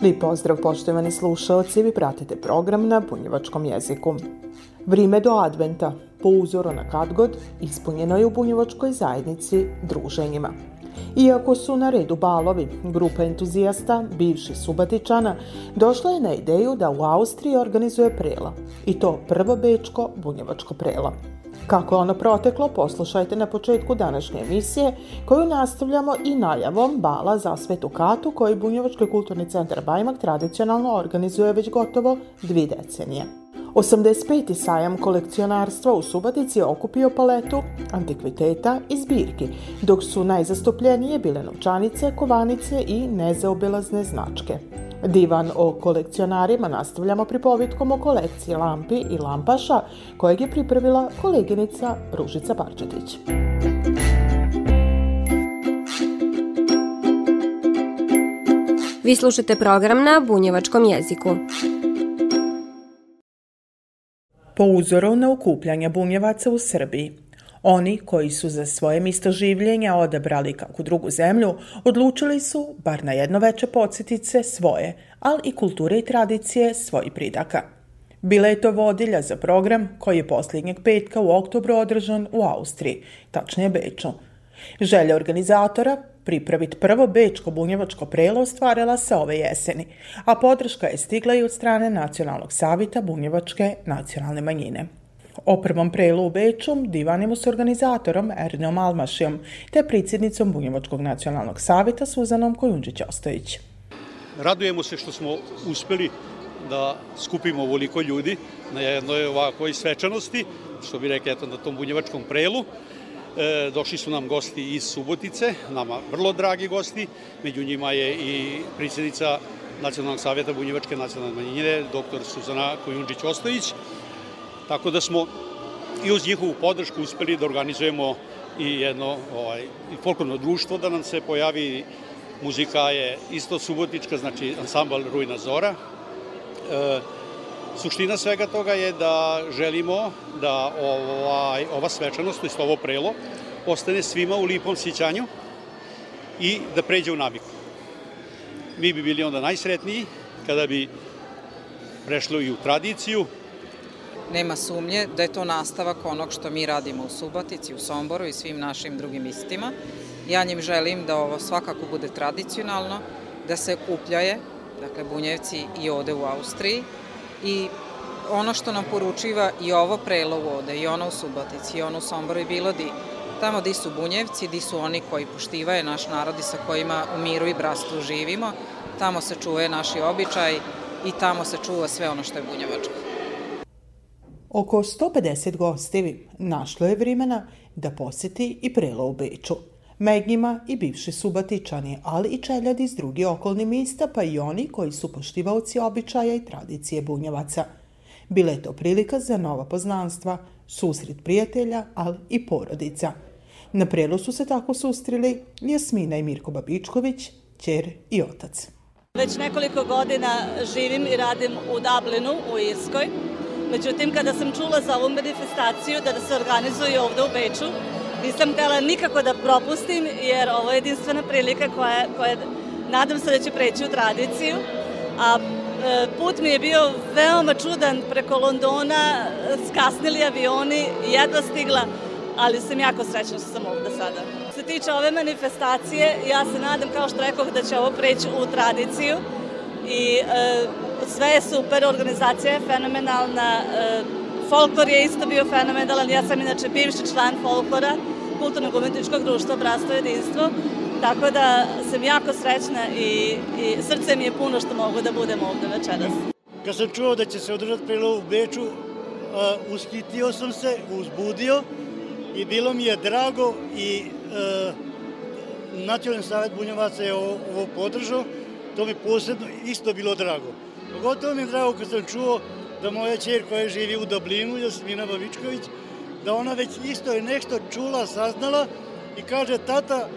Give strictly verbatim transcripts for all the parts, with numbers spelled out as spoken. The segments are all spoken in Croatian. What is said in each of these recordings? Lijep pozdrav poštovani slušalci, vi pratite program na bunjevačkom jeziku. Vrijeme do adventa, po uzoru na kadgod, ispunjeno je u bunjevačkoj zajednici druženjima. Iako su na redu balovi, grupa entuzijasta, bivši Subotičana, došla je na ideju da u Austriji organizuje prela, i to prvo bečko bunjevačko prelo. Kako je ono proteklo, poslušajte na početku današnje emisije koju nastavljamo i najavom Bala za Svetu Katu koji Bunjevački kulturni centar Bajmak tradicionalno organizuje već gotovo dvi decenije. osamdeset peti sajam kolekcionarstva u Subotici je okupio paletu antikviteta i zbirki, dok su najzastupljenije bile novčanice, kovanice i nezaobilazne značke. Divan o kolekcionarima nastavljamo pripovitkom o kolekciji lampi i lampaša kojeg je pripravila koleginica Ružica Parčetić. Vi slušate program na bunjevačkom jeziku. Po uzoru na okupljanje bunjevaca u Srbiji, oni koji su za svoje mjesto življenja odabrali kakvu drugu zemlju, odlučili su, bar na jedno veče, podsjetiti se svoje, ali i kulture i tradicije svojih pridaka. Bila je to vodilja za program koji je posljednjeg petka u oktobru održan u Austriji, tačnije Beču. Želja organizatora pripraviti prvo bečko bunjevačko prelo ostvarila se ove jeseni, a podrška je stigla i od strane Nacionalnog saveta Bunjevačke nacionalne manjine. O prvom prelu u Beču divanimo s organizatorom Ernom Almašijom te predsjednicom Bunjevačkog nacionalnog savjeta Suzanom Kujundžić-Ostojić. Radujemo se što smo uspjeli da skupimo ovoliko ljudi na jednoj ovakvoj svečanosti, što bi rekli eto, na tom bunjevačkom prelu. E, došli su nam gosti iz Subotice, nama vrlo dragi gosti, među njima je i predsjednica Nacionalnog savjeta Bunjevačke nacionalne manjine, doktor Suzana Kujundžić-Ostojić. Tako da smo i uz njihovu podršku uspeli da organizujemo i jedno ovaj, folklorno društvo da nam se pojavi. Muzika je isto subotička, znači ansambal Rujna Zora. E, suština svega toga je da želimo da ovaj, ova svečanost, tj. Ovo prelo, ostane svima u lipom sjećanju i da pređe u naviku. Mi bi bili onda najsretniji kada bi prešlo i u tradiciju. Nema sumnje da je to nastavak onog što mi radimo u Subotici, u Somboru i svim našim drugim istima. Ja njim želim da ovo svakako bude tradicionalno, da se kupljaje, dakle Bunjevci i ode u Austriji. I ono što nam poručiva i ovo prelo u ode, i ono u Subotici, i ono u Somboru i bilo di, tamo di su Bunjevci, di su oni koji poštivaju naš narod i sa kojima u miru i bratstvu živimo, tamo se čuvaju naši običaj i tamo se čuva sve ono što je bunjevačko. Oko sto pedeset gostivi našlo je vremena da posjeti i prelo u Beču. Med njima i bivši Subotičani, ali i čeljadi iz drugih okolnih mjesta, pa i oni koji su poštivaoci običaja i tradicije bunjevaca. Bila je to prilika za nova poznanstva, susret prijatelja, ali i porodica. Na prelu su se tako susreli Jasmina i Mirko Babičković, ćer i otac. Već nekoliko godina živim i radim u Dublinu, u Irskoj. Međutim, kada sam čula za ovu manifestaciju da se organizuje ovdje u Beču, nisam htjela nikako da propustim, jer ovo je jedinstvena prilika koja, koja nadam se da će preći u tradiciju. A e, put mi je bio veoma čudan, preko Londona, skasnili avioni, jedva stigla, ali sam jako srećna što sam ovdje sada. Što se tiče ove manifestacije, ja se nadam, kao što rekoh, da će ovo preći u tradiciju i e, sve je super, organizacija je fenomenalna, folklor je isto bio fenomenalan, ja sam inače bivši član folklora, Kulturnog umjetničkog društva Bratstva i Jedinstvo, tako da sam jako srećna i, i srce mi je puno što mogu da budem ovdje večeras. Kad sam čuo da će se održati prelo u Beču, uh, uskitio sam se, uzbudio i bilo mi je drago i uh, Nacionalni savet Bunjevaca je ovo podržao, to mi posebno isto bilo drago. Pogotovo mi je drago kad sam čuo da moja ćer koja živi u Dublinu, Jasmina Babičković, da ona već isto je nešto čula, saznala i kaže, tata,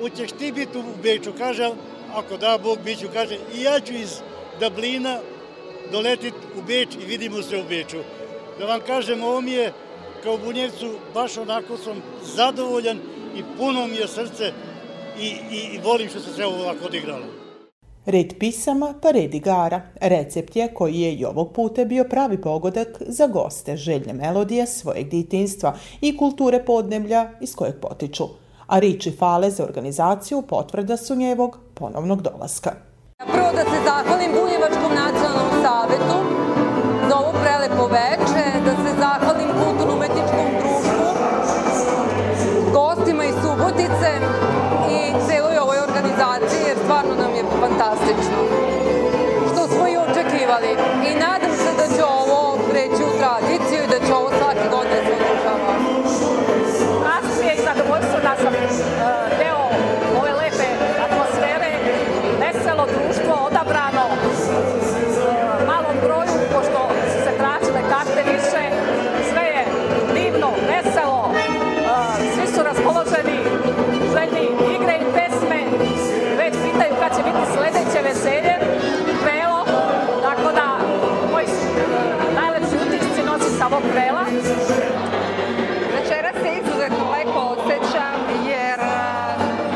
hoćeš ti biti u Beču? Kaže, ako da, Bog, bit ću. Kaže, i ja ću iz Dublina doletiti u Beč i vidimo se u Beču. Da vam kažem, ovo mi je, kao Bunjevcu, baš onako sam zadovoljan i puno mi je srce i, i, i volim što se sve ovako odigralo. Red pisama pa red igara. Recept je koji je i ovog puta bio pravi pogodak za goste željne melodije svojeg djetinjstva i kulture podneblja iz kojeg potiču. A riči fale za organizaciju potvrda su njevog ponovnog dolaska. Prvo da se zahvalim Bunjevačkom nacionalnom savetu za ovo prelepo veče, da se zahvalim Kulturno-Umjetničkom društvu, gostima iz Subotice i celoj ovoj organizaciji, jer stvarno nam je fantastično. Što smo i očekivali. I nadam se da će ovo preći u tradiciju i da će ovo svake godine se održava. Nas uvijek zadovoljstvo da sam deo ove lepe atmosfere, veselo društvo, odabrano malom broju, pošto su se tražile karte više. Sve je divno, veselo, svi su raspoloženi, željni igre i pesme, već pitaju kad će biti sljedeće veselje, prelo, tako da moj najlepši utisci nosi sa ovog prela. Večeras se izuzetno lepo osjećam jer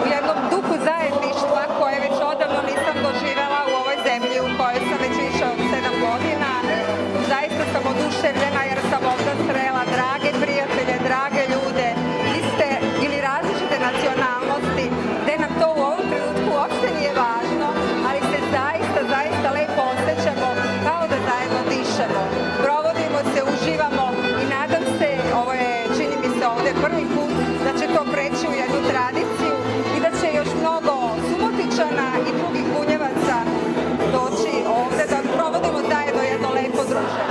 u jednom duhu zajedništva koje već odavno nisam doživjela u ovoj zemlji u kojoj sam već više od sedam godina. Zaista sam oduševljena jer sam ovdje srela drage prijatelje, drage ljude, iste ili različite nacionalnosti, gde nam to u ovom trenutku uopšte nije važno, ali se zaista, zaista lepo osjećamo kao da zajedno dišemo. Provodimo se, uživamo i nadam se, ovo je čini mi se ovdje prvi put, da će to preći u jednu tradiciju i da će još mnogo Subotičana i drugih Bunjevaca doći ovdje da provodimo zajedno jedno lepo druženje.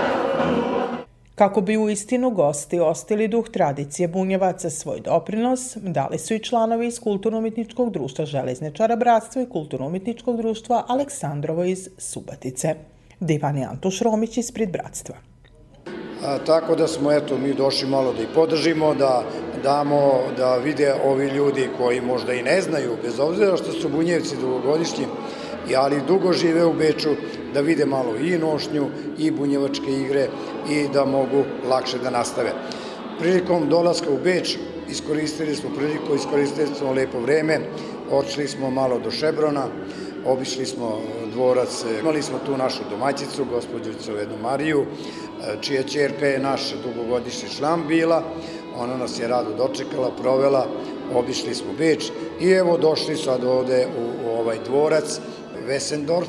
Kako bi u istinu gosti ostili duh tradicije Bunjevaca svoj doprinos, dali su i članovi iz Kulturno-umjetničkog društva Železničara Bratstva i Kulturno-umjetničkog društva Aleksandrovo iz Subotice. Divan je Antoš Romić ispred Bratstva. A, tako da smo, eto, mi došli malo da ih podržimo, da damo, da vide ovi ljudi koji možda i ne znaju, bez obzira što su Bunjevci dugogodišnji, ali dugo žive u Beču, da vide malo i nošnju i bunjevačke igre i da mogu lakše da nastave. Prilikom dolaska u Beč iskoristili smo priliku, iskoristili smo lepo vreme, otišli smo malo do Šebrona, obišli smo dvorac, imali smo tu našu domaćicu, gospođicu Ernu Mariju, čija ćerka je naš dugogodišnji član bila, ona nas je rado dočekala, provela, obišli smo Beč i evo došli sad ovde u, u ovaj dvorac Vesendorf,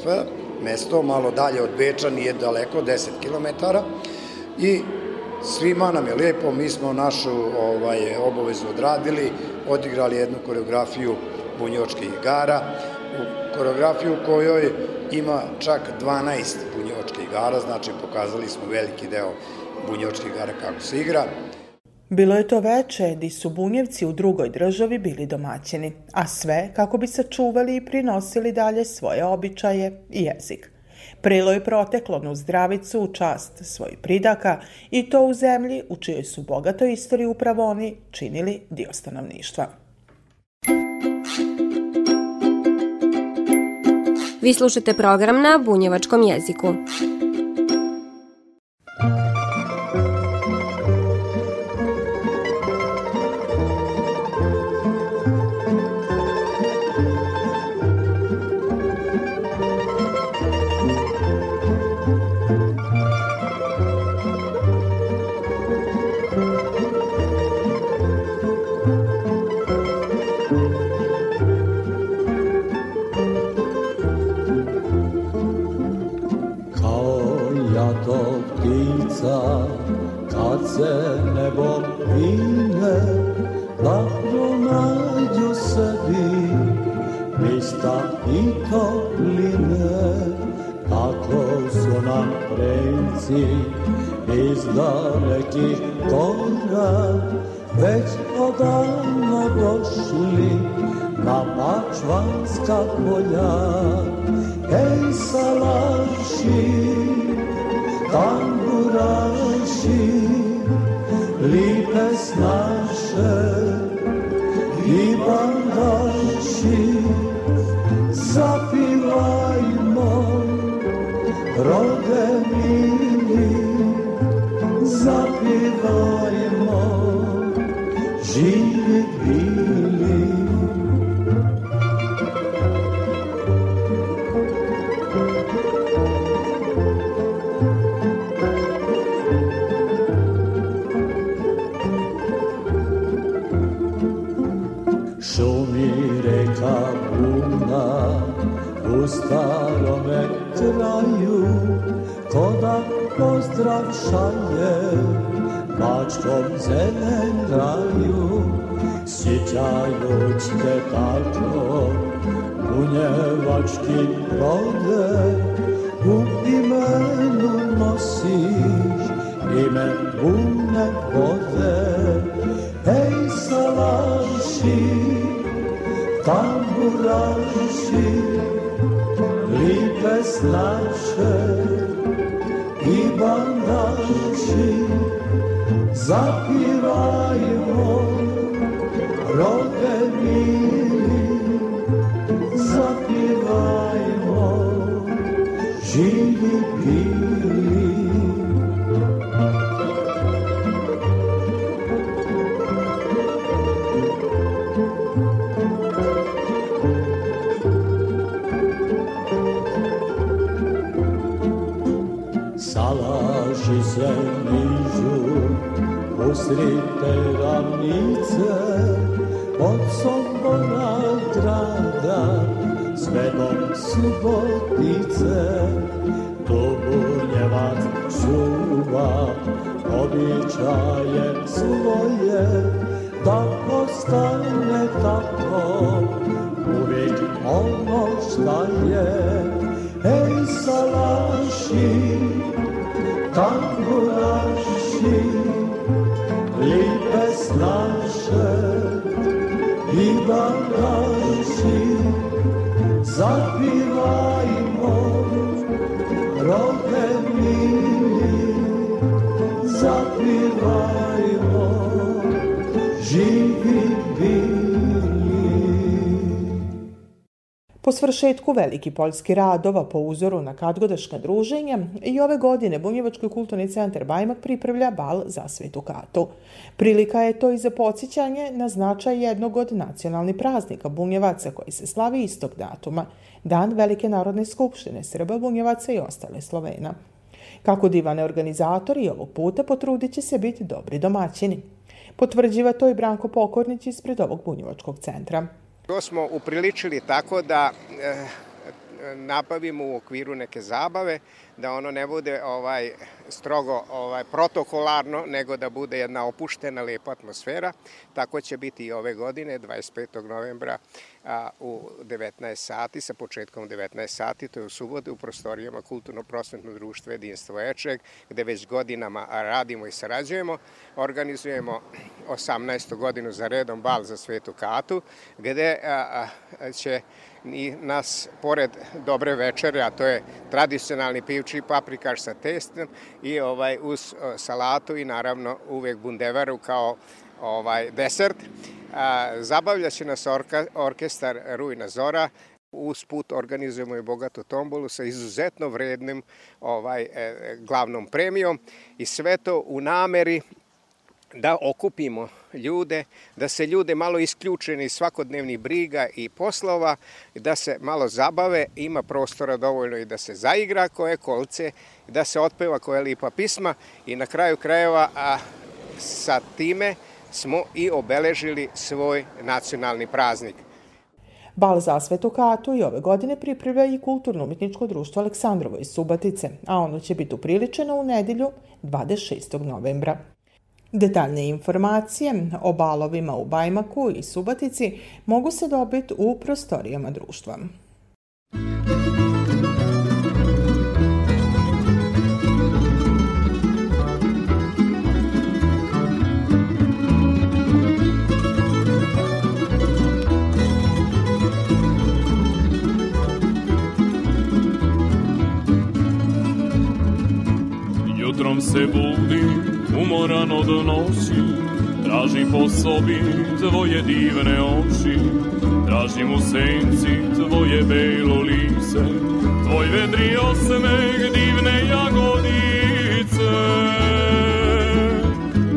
mesto malo dalje od Beča, nije daleko, deset kilometara, i svima nam je lijepo, mi smo našu ovaj, obavezu odradili, odigrali jednu koreografiju bunjevačkih igara, koreografiju u kojoj ima čak dvanaest bunjevačkih igara, znači pokazali smo veliki deo bunjevačkih igara kako se igra. Bilo je to veče di su Bunjevci u drugoj državi bili domaćini, a sve kako bi sačuvali i prinosili dalje svoje običaje i jezik. Prelo je proteklo na uzdravicu u čast svojih pridaka i to u zemlji u čijoj su bogatoj istoriji upravo oni činili dio stanovništva. Vi slušate program na bunjevačkom jeziku. kapa čvanska polja, ej salaši, tamburaši, lipe snaše i bandaši, zapivajmo, rode mili, zapivajmo, živi bili. U starome kraju, ko da pozdrav šalje, mačkom zelen raju, sjećajuć te tako bunjevački rode, u imenu nosiš ime Bunjak vode. Ej salaši, tamburaši, lipe snaše i bandaši, zapivajmo, rode mili, zapivajmo, živi bili. Usrite ravnice, od Sombora grada, sve do Subotice, tu Bunjevac čuva običaje svoje, da postane tako uvijek ono šta je. Ej salaši, tamburaši, lipe snaše i bandaši, zapivajmo, rode mili, zapivajmo, živi bili. Po svršetku veliki poljski radova po uzoru na kadgodašnje druženje i ove godine Bunjevački kulturni centar Bajmak pripravlja bal za Svetu Katu. Prilika je to i za podsjećanje na značaj jednog od nacionalnih praznika Bunjevaca koji se slavi istog datuma, Dan Velike narodne skupštine Srba, Bunjevaca i ostale Slovena. Kako divane organizatori ovog puta potrudit će se biti dobri domaćini. Potvrđiva to i Branko Pokornić ispred ovog Bunjevačkog centra. To smo upriličili tako da e, nabavimo u okviru neke zabave, da ono ne bude ovaj, strogo ovaj, protokolarno, nego da bude jedna opuštena, lijepa atmosfera. Tako će biti i ove godine, dvadeset petog novembra a, u devetnaest sati, sa početkom devetnaest sati, to je u subotu, u prostorijama Kulturno-Prosvetno društvo Jedinstvo Ečeg, gde već godinama radimo i sarađujemo. Organizujemo osamnaestu godinu za redom bal za Svetu Katu, gde a, a, će i nas, pored dobre večere, a to je tradicionalni pivči paprikaš sa testom i ovaj, uz salatu i naravno uvek bundevaru kao ovaj, desert, a, zabavlja će nas orka, orkestar Rujna Zora. Usput organizujemo i bogatu tombolu sa izuzetno vrednim ovaj, e, glavnom premijom i sve to u nameri da okupimo ljude, da se ljude malo isključeni iz svakodnevnih briga i poslova, da se malo zabave, ima prostora dovoljno i da se zaigra koje kolce, da se otpeva koje lipa pisma i na kraju krajeva a, sa time smo i obeležili svoj nacionalni praznik. Bal za Svetu Katu i ove godine priprema i Kulturno umjetničko društvo Aleksandrovo iz Subotice, a ono će biti upriličeno u nedjelju dvadeset šestog novembra. Detaljne informacije o balovima u Bajmaku i Subotici mogu se dobiti u prostorijama društva. Sam se budim, umoran od noći, tražim po sobi tvoje divne oči, tražim u senci tvoje belo lice, tvoj vedri osmeh, divne jagodice.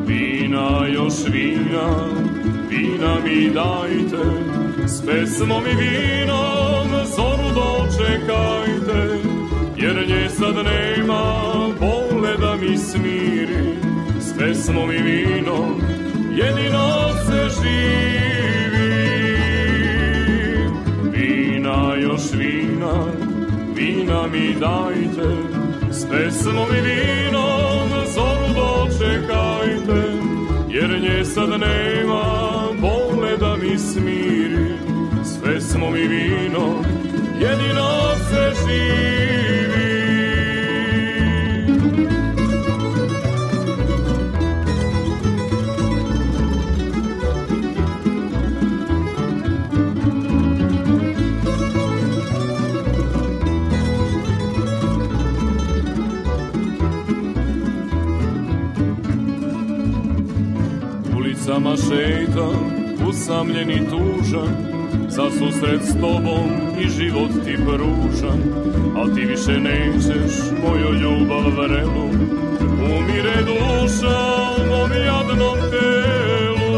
Vina još vina, vina mi dajte, s pesmom i vinom zoru dočekajte, jer nje sad nema bole da mi smiri, s pesmom i vinom jedino se živi. Vina još vina, vina mi dajte, s pesmom i vinom zoru dočekajte, jer nje sad nema bole da mi smiri, s pesmom i vinom jedino se živi. Sama šetam, usamljen i tužan, za susret s tobom i život ti pružan, al ti više nećeš moju ljubav vrelu, umire duša u mom jadnom telu.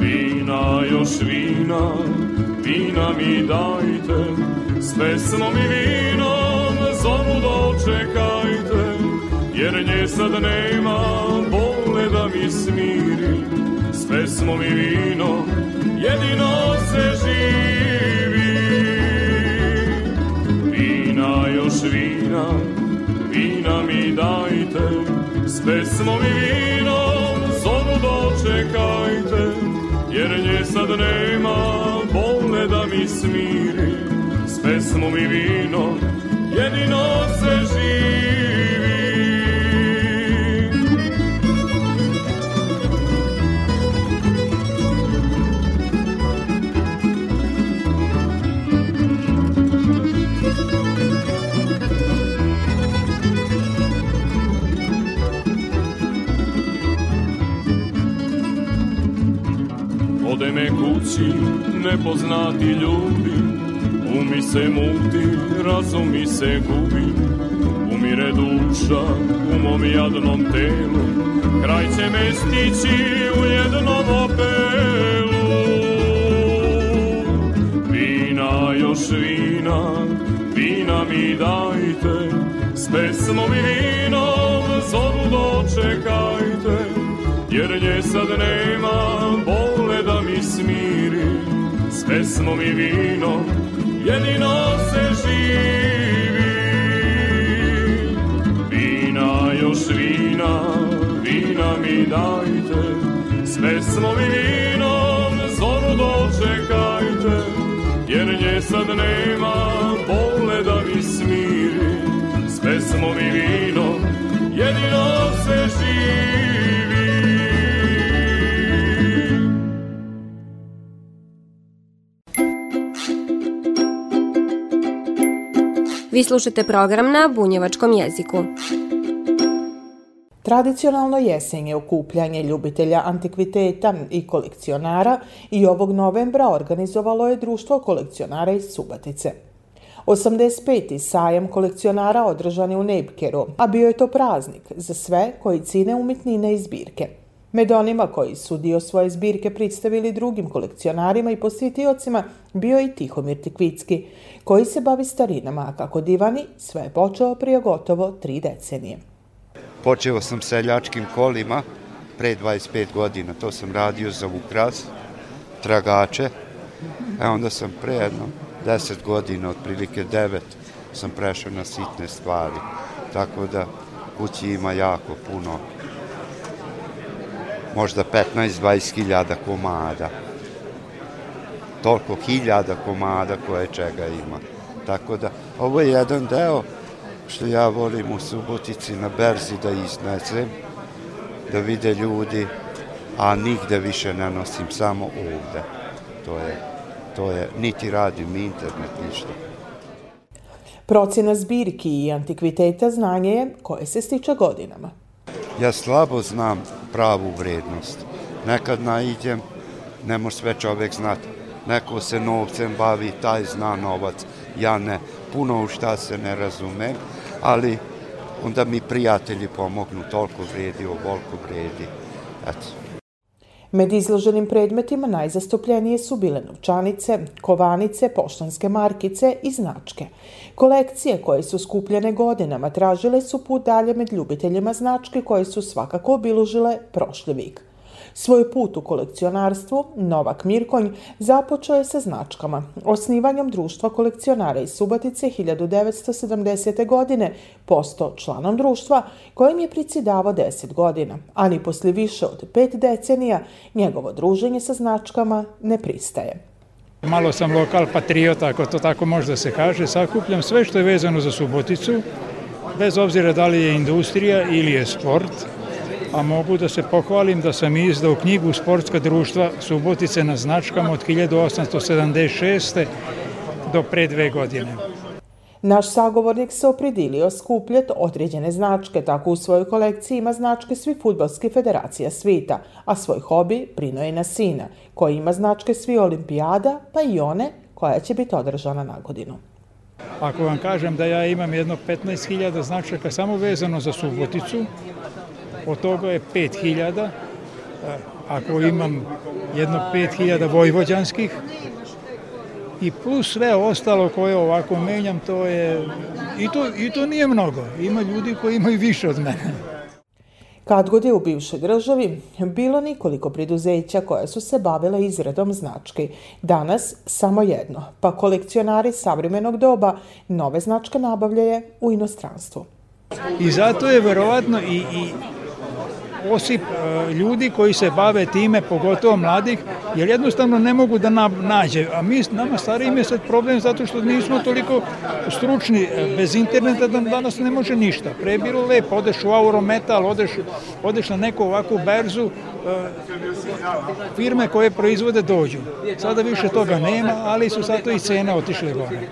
Vina još vina, vina mi dajte, s pesmom i vinom zoru dočekajte, jer nje sad nema bol da mi smiri, s pesmom i vinom jedino se živi. Vina još vina, vina mi dajte, s pesmom i vinom zoru dočekajte, jer nje sad nema bole da mi smiri, s pesmom i vinom jedino se živi. Ode me kući, nepoznati ljubi, umi se muti, razum mi se gubi, umire duša u mom jadnom telu, kraj će me stići u jednom opelu. Vina još vina, vina mi dajte, s pesmom i vinom zoru dočekajte, jer nje sad nema bol da mi smiri, s pesmom i vinom jedino se živi. Vina još vina, vina mi dajte, s pesmom i vinom zoru dočekajte, jer nje sad nema bole da mi smiri, s pesmom i vinom jedino se živi. Vi slušate program na bunjevačkom jeziku. Tradicionalno jesen je okupljanje ljubitelja antikviteta i kolekcionara i ovog novembra organizovalo je Društvo kolekcionara iz Subotice. osamdeset peti sajam kolekcionara održan je u Nebkeru, a bio je to praznik za sve koji cine umjetnine i zbirke. Med onima koji su dio svoje zbirke predstavili drugim kolekcionarima i posjetiocima bio i Tihomir Tikvitski, koji se bavi starinama, a kako divani, sve je počeo prije gotovo tri decenije. Počeo sam seljačkim kolima pre dvadeset pet godina. To sam radio za ukras, tragače, a onda sam pre jedno deset godina, otprilike devet, sam prešao na sitne stvari. Tako da kući ima jako puno, možda petnaest do dvadeset hiljada komada. Toliko hiljada komada koje čega ima. Tako da, ovo je jedan deo što ja volim u Subotici na berzi da iznesem, da vide ljudi, a nigde više ne nosim, samo ovde. To je, to je, niti radim internet, ništa. Procjena zbirki i antikviteta znanje je koje se stiče godinama. Ja slabo znam pravu vrijednost. Nekad naiđem, ne može sve čovjek znati. Neko se novcem bavi, taj zna novac. Ja ne, puno u šta se ne razumem, ali onda mi prijatelji pomognu, toliko vrijedi, ovoliko vrijedi. Eto. Med izloženim predmetima najzastupljenije su bile novčanice, kovanice, poštanske markice i značke. Kolekcije koje su skupljene godinama tražile su put dalje med ljubiteljima značke koje su svakako obilužile prošli vijek. Svoj put u kolekcionarstvu Novak Mirkonj započeo je sa značkama, osnivanjem društva kolekcionara iz Subotice hiljadu devetsto sedamdesete. godine, postao članom društva kojim je predsjedavao deset godina, a ni poslije više od pet decenija njegovo druženje sa značkama ne pristaje. Malo sam lokal patriota, ako to tako možda se kaže, sakupljam sve što je vezano za Suboticu, bez obzira da li je industrija ili je sport, a mogu da se pohvalim da sam izdao knjigu Sportska društva Subotice na značkama od hiljadu osamsto sedamdeset šeste. do pre dve godine. Naš sagovornik se opredilio skupljat određene značke, tako u svojoj kolekciji ima značke svi fudbalske federacija svita, a svoj hobi prinoje na sina, koji ima značke svi olimpijada, pa i one koja će biti održana na godinu. Ako vam kažem da ja imam jedno petnaest hiljada značaka samo vezano za Suboticu, od toga je pet hiljada, ako imam jedno pet hiljada vojvođanskih i plus sve ostalo koje ovako menjam, to je, i to, i to nije mnogo, ima ljudi koji imaju više od mene. Kad god je u bivšoj državi bilo nekoliko preduzeća koja su se bavila izradom znački, danas samo jedno, pa kolekcionari savremenog doba nove značke nabavljaju u inostranstvu. I zato je verovatno i, i osip e, ljudi koji se bave time, pogotovo mladih, jer jednostavno ne mogu da na, nađe. A mi, nama starijim je sad problem zato što nismo toliko stručni. Bez interneta da danas ne može ništa. Pre je bilo lepo, odeš u Aurometal, odeš, odeš na neku ovakvu berzu, e, firme koje proizvode dođu. Sada više toga nema, ali su zato i cene otišle gore.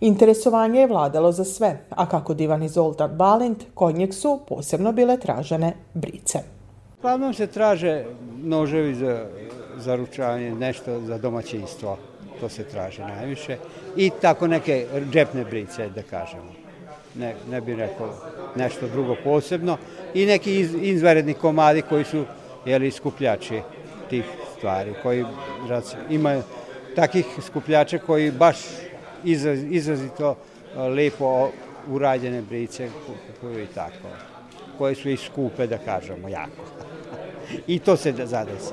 Interesovanje je vladalo za sve, a kako divan i Zoltan Balint, kod njeg su posebno bile tražene brice. Uglavnom se traže noževi za, za ručanje, nešto za domaćinstvo, to se traže najviše. I tako neke džepne brice, da kažemo. Ne, ne bih rekao nešto drugo posebno. I neki iz, izvanredni komadi koji su jeli, skupljači tih stvari. Koji, ima takih skupljača koji baš Izraz, izrazito lepo urađene brice kupuju i tako, koje su i skupe, da kažemo, jako. I to se zadesi.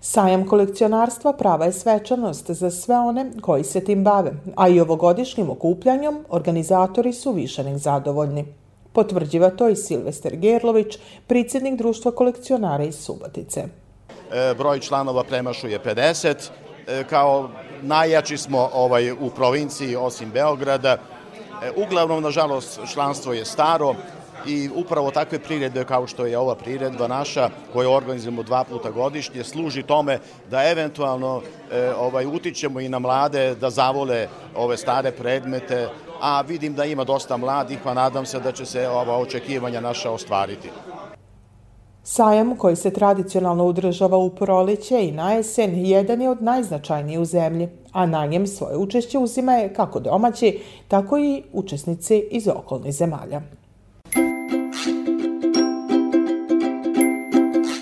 Sajam kolekcionarstva prava je svečanost za sve one koji se tim bave, a i ovogodišnjim okupljanjem organizatori su više nek zadovoljni. Potvrđiva to i Silvester Gerlović, predsjednik društva kolekcionara iz Subotice. E, broj članova premašuje pedeset, e, kao najjači smo ovaj, u provinciji osim Beograda. Uglavnom, nažalost, članstvo je staro i upravo takve priredbe kao što je ova priredba naša koju organizujemo dva puta godišnje služi tome da eventualno ovaj, utičemo i na mlade da zavole ove stare predmete, a vidim da ima dosta mladih pa nadam se da će se ova očekivanja naša ostvariti. Sajam koji se tradicionalno održava u proleće i na jesen jedan je od najznačajnijih u zemlji, a na njem svoje učešće uzimaju kako domaći, tako i učesnici iz okolnih zemalja.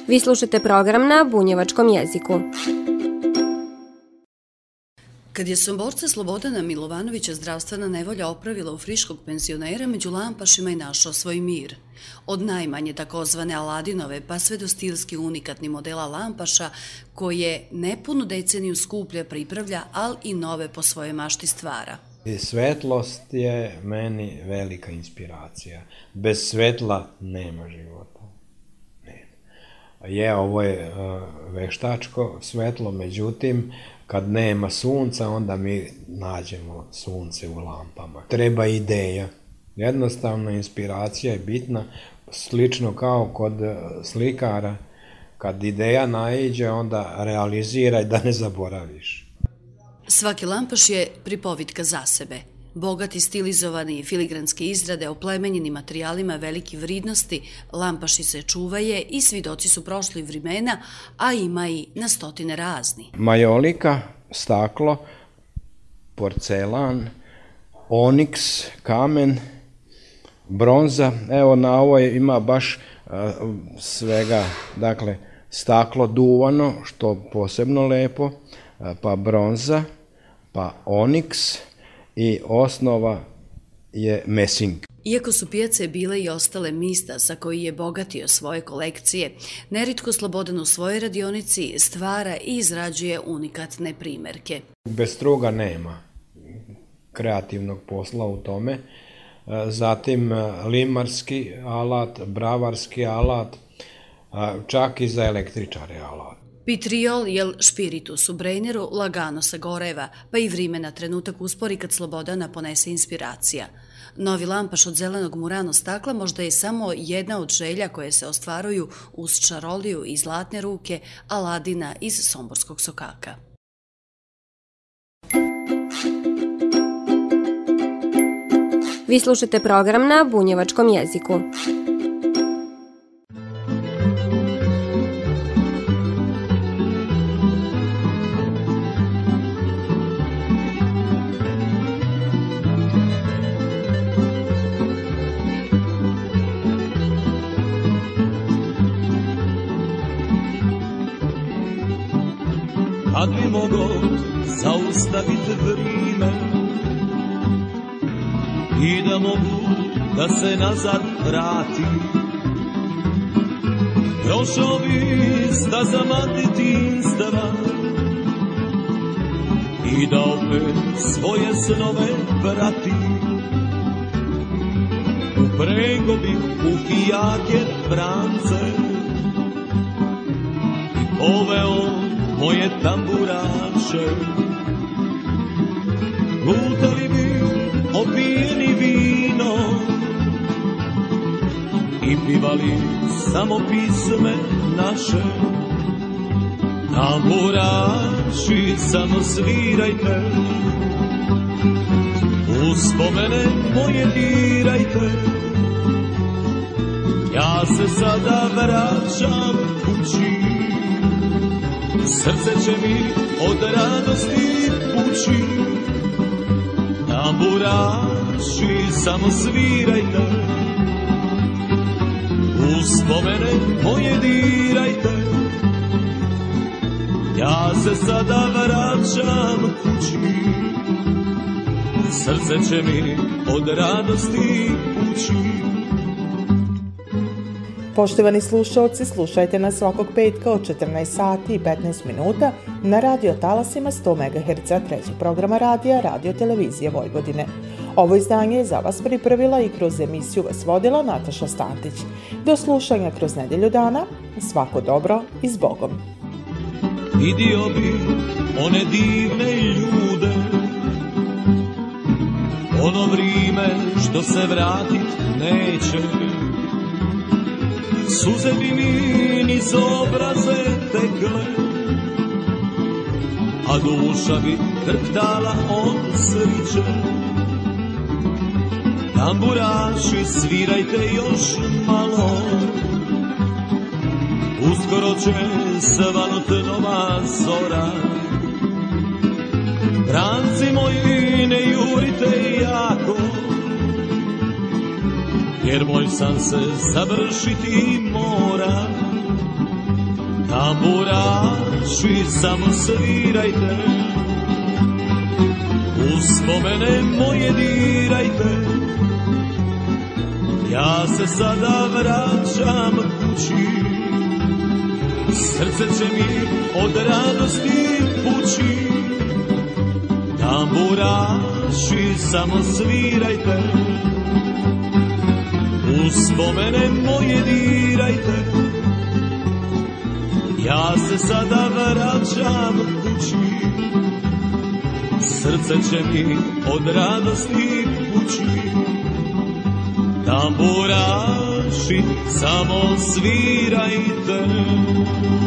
Vi slušate program na bunjevačkom jeziku. Kad je somborca Slobodana Milovanovića zdravstvena nevolja opravila u friškog penzionera, među lampašima je našao svoj mir. Od najmanje takozvane Aladinove pa sve do stilski unikatni modela lampaša koje nepunu deceniju skuplja pripravlja, ali i nove po svojoj mašti stvara. Svetlost je meni velika inspiracija. Bez svetla nema života. Ne. Je, ovo je veštačko svetlo, međutim, kad nema sunca, onda mi nađemo sunce u lampama. Treba ideja. Jednostavno, inspiracija je bitna, slično kao kod slikara. Kad ideja naiđe, onda realiziraj da ne zaboraviš. Svaki lampaš je pripovitka za sebe. bogati stilizovani filigranske izrade, oplemenjeni materijalima velike vridnosti, lampaši se čuvaje i svidoci su prošli vrimena, a ima i na stotine razni. Majolika, staklo, porcelan, oniks, kamen, bronza, evo na ovoj ima baš uh, svega, dakle, staklo duvano, što posebno lepo, uh, pa bronza, pa oniks i osnova je mesing. Iako su pijace bile i ostale mista sa koji je bogatio svoje kolekcije, neritko Slobodan u svojoj radionici stvara i izrađuje unikatne primerke. Bez truga nema kreativnog posla u tome. Zatim limarski alat, bravarski alat, čak i za električare alat. Pitriol jel špiritus u Brejneru lagano sagoreva, pa i vrijeme na trenutak uspori kad Slobodana ponese inspiracija. Novi lampaš od zelenog murano stakla možda je samo jedna od želja koje se ostvaruju uz čaroliju i zlatne ruke Aladina iz somborskog sokaka. Vi slušate program na bunjevačkom jeziku. Kad bi mogo zaustaviti vrijeme i da mogu da se nazad vratim, prošao bi stazama djetinjstva i da opet svoje snove vratim. Uprego bi u fijake brance i poveo moje tamburače, lutali bi opijeni vinom i pivali samo pisme naše. Tamburači, samo svirajte, uspomene moje dirajte, ja se sada vraćam kući. Srce će mi od radosti pući, tamburaši samo svirajte, uspomene moje dirajte, ja se sada vraćam kući. Srce će mi od radosti pući. Poštovani slušalci, slušajte nas svakog petka od četrnaest sati i petnaest minuta na Radio Talasima sto megaherca trećeg programa radija Radio Televizije Vojvodine. Ovo izdanje je za vas pripravila i kroz emisiju vas vodila Nataša Stantić. Do slušanja kroz nedjelju dana, svako dobro i s Bogom. Vidio bi one divne ljude, ono vrijeme što se vratit neće. Suze bi mi niz obraze tekle, a duša bi trptala od sriće. Tamburaši, svirajte još malo, uskoro će svanut nova zora. Branci moji, ne jurite jako, jer moj san se završiti mora. Tamburaši, samo svirajte, uspomene moje dirajte, ja se sada vraćam kući. Srce će mi od radosti pući, tamburaši, samo svirajte, uspomene moje dirajte, ja se sada vraćam kući. Srce će mi od radosti pući, tamburaši, samo svirajte.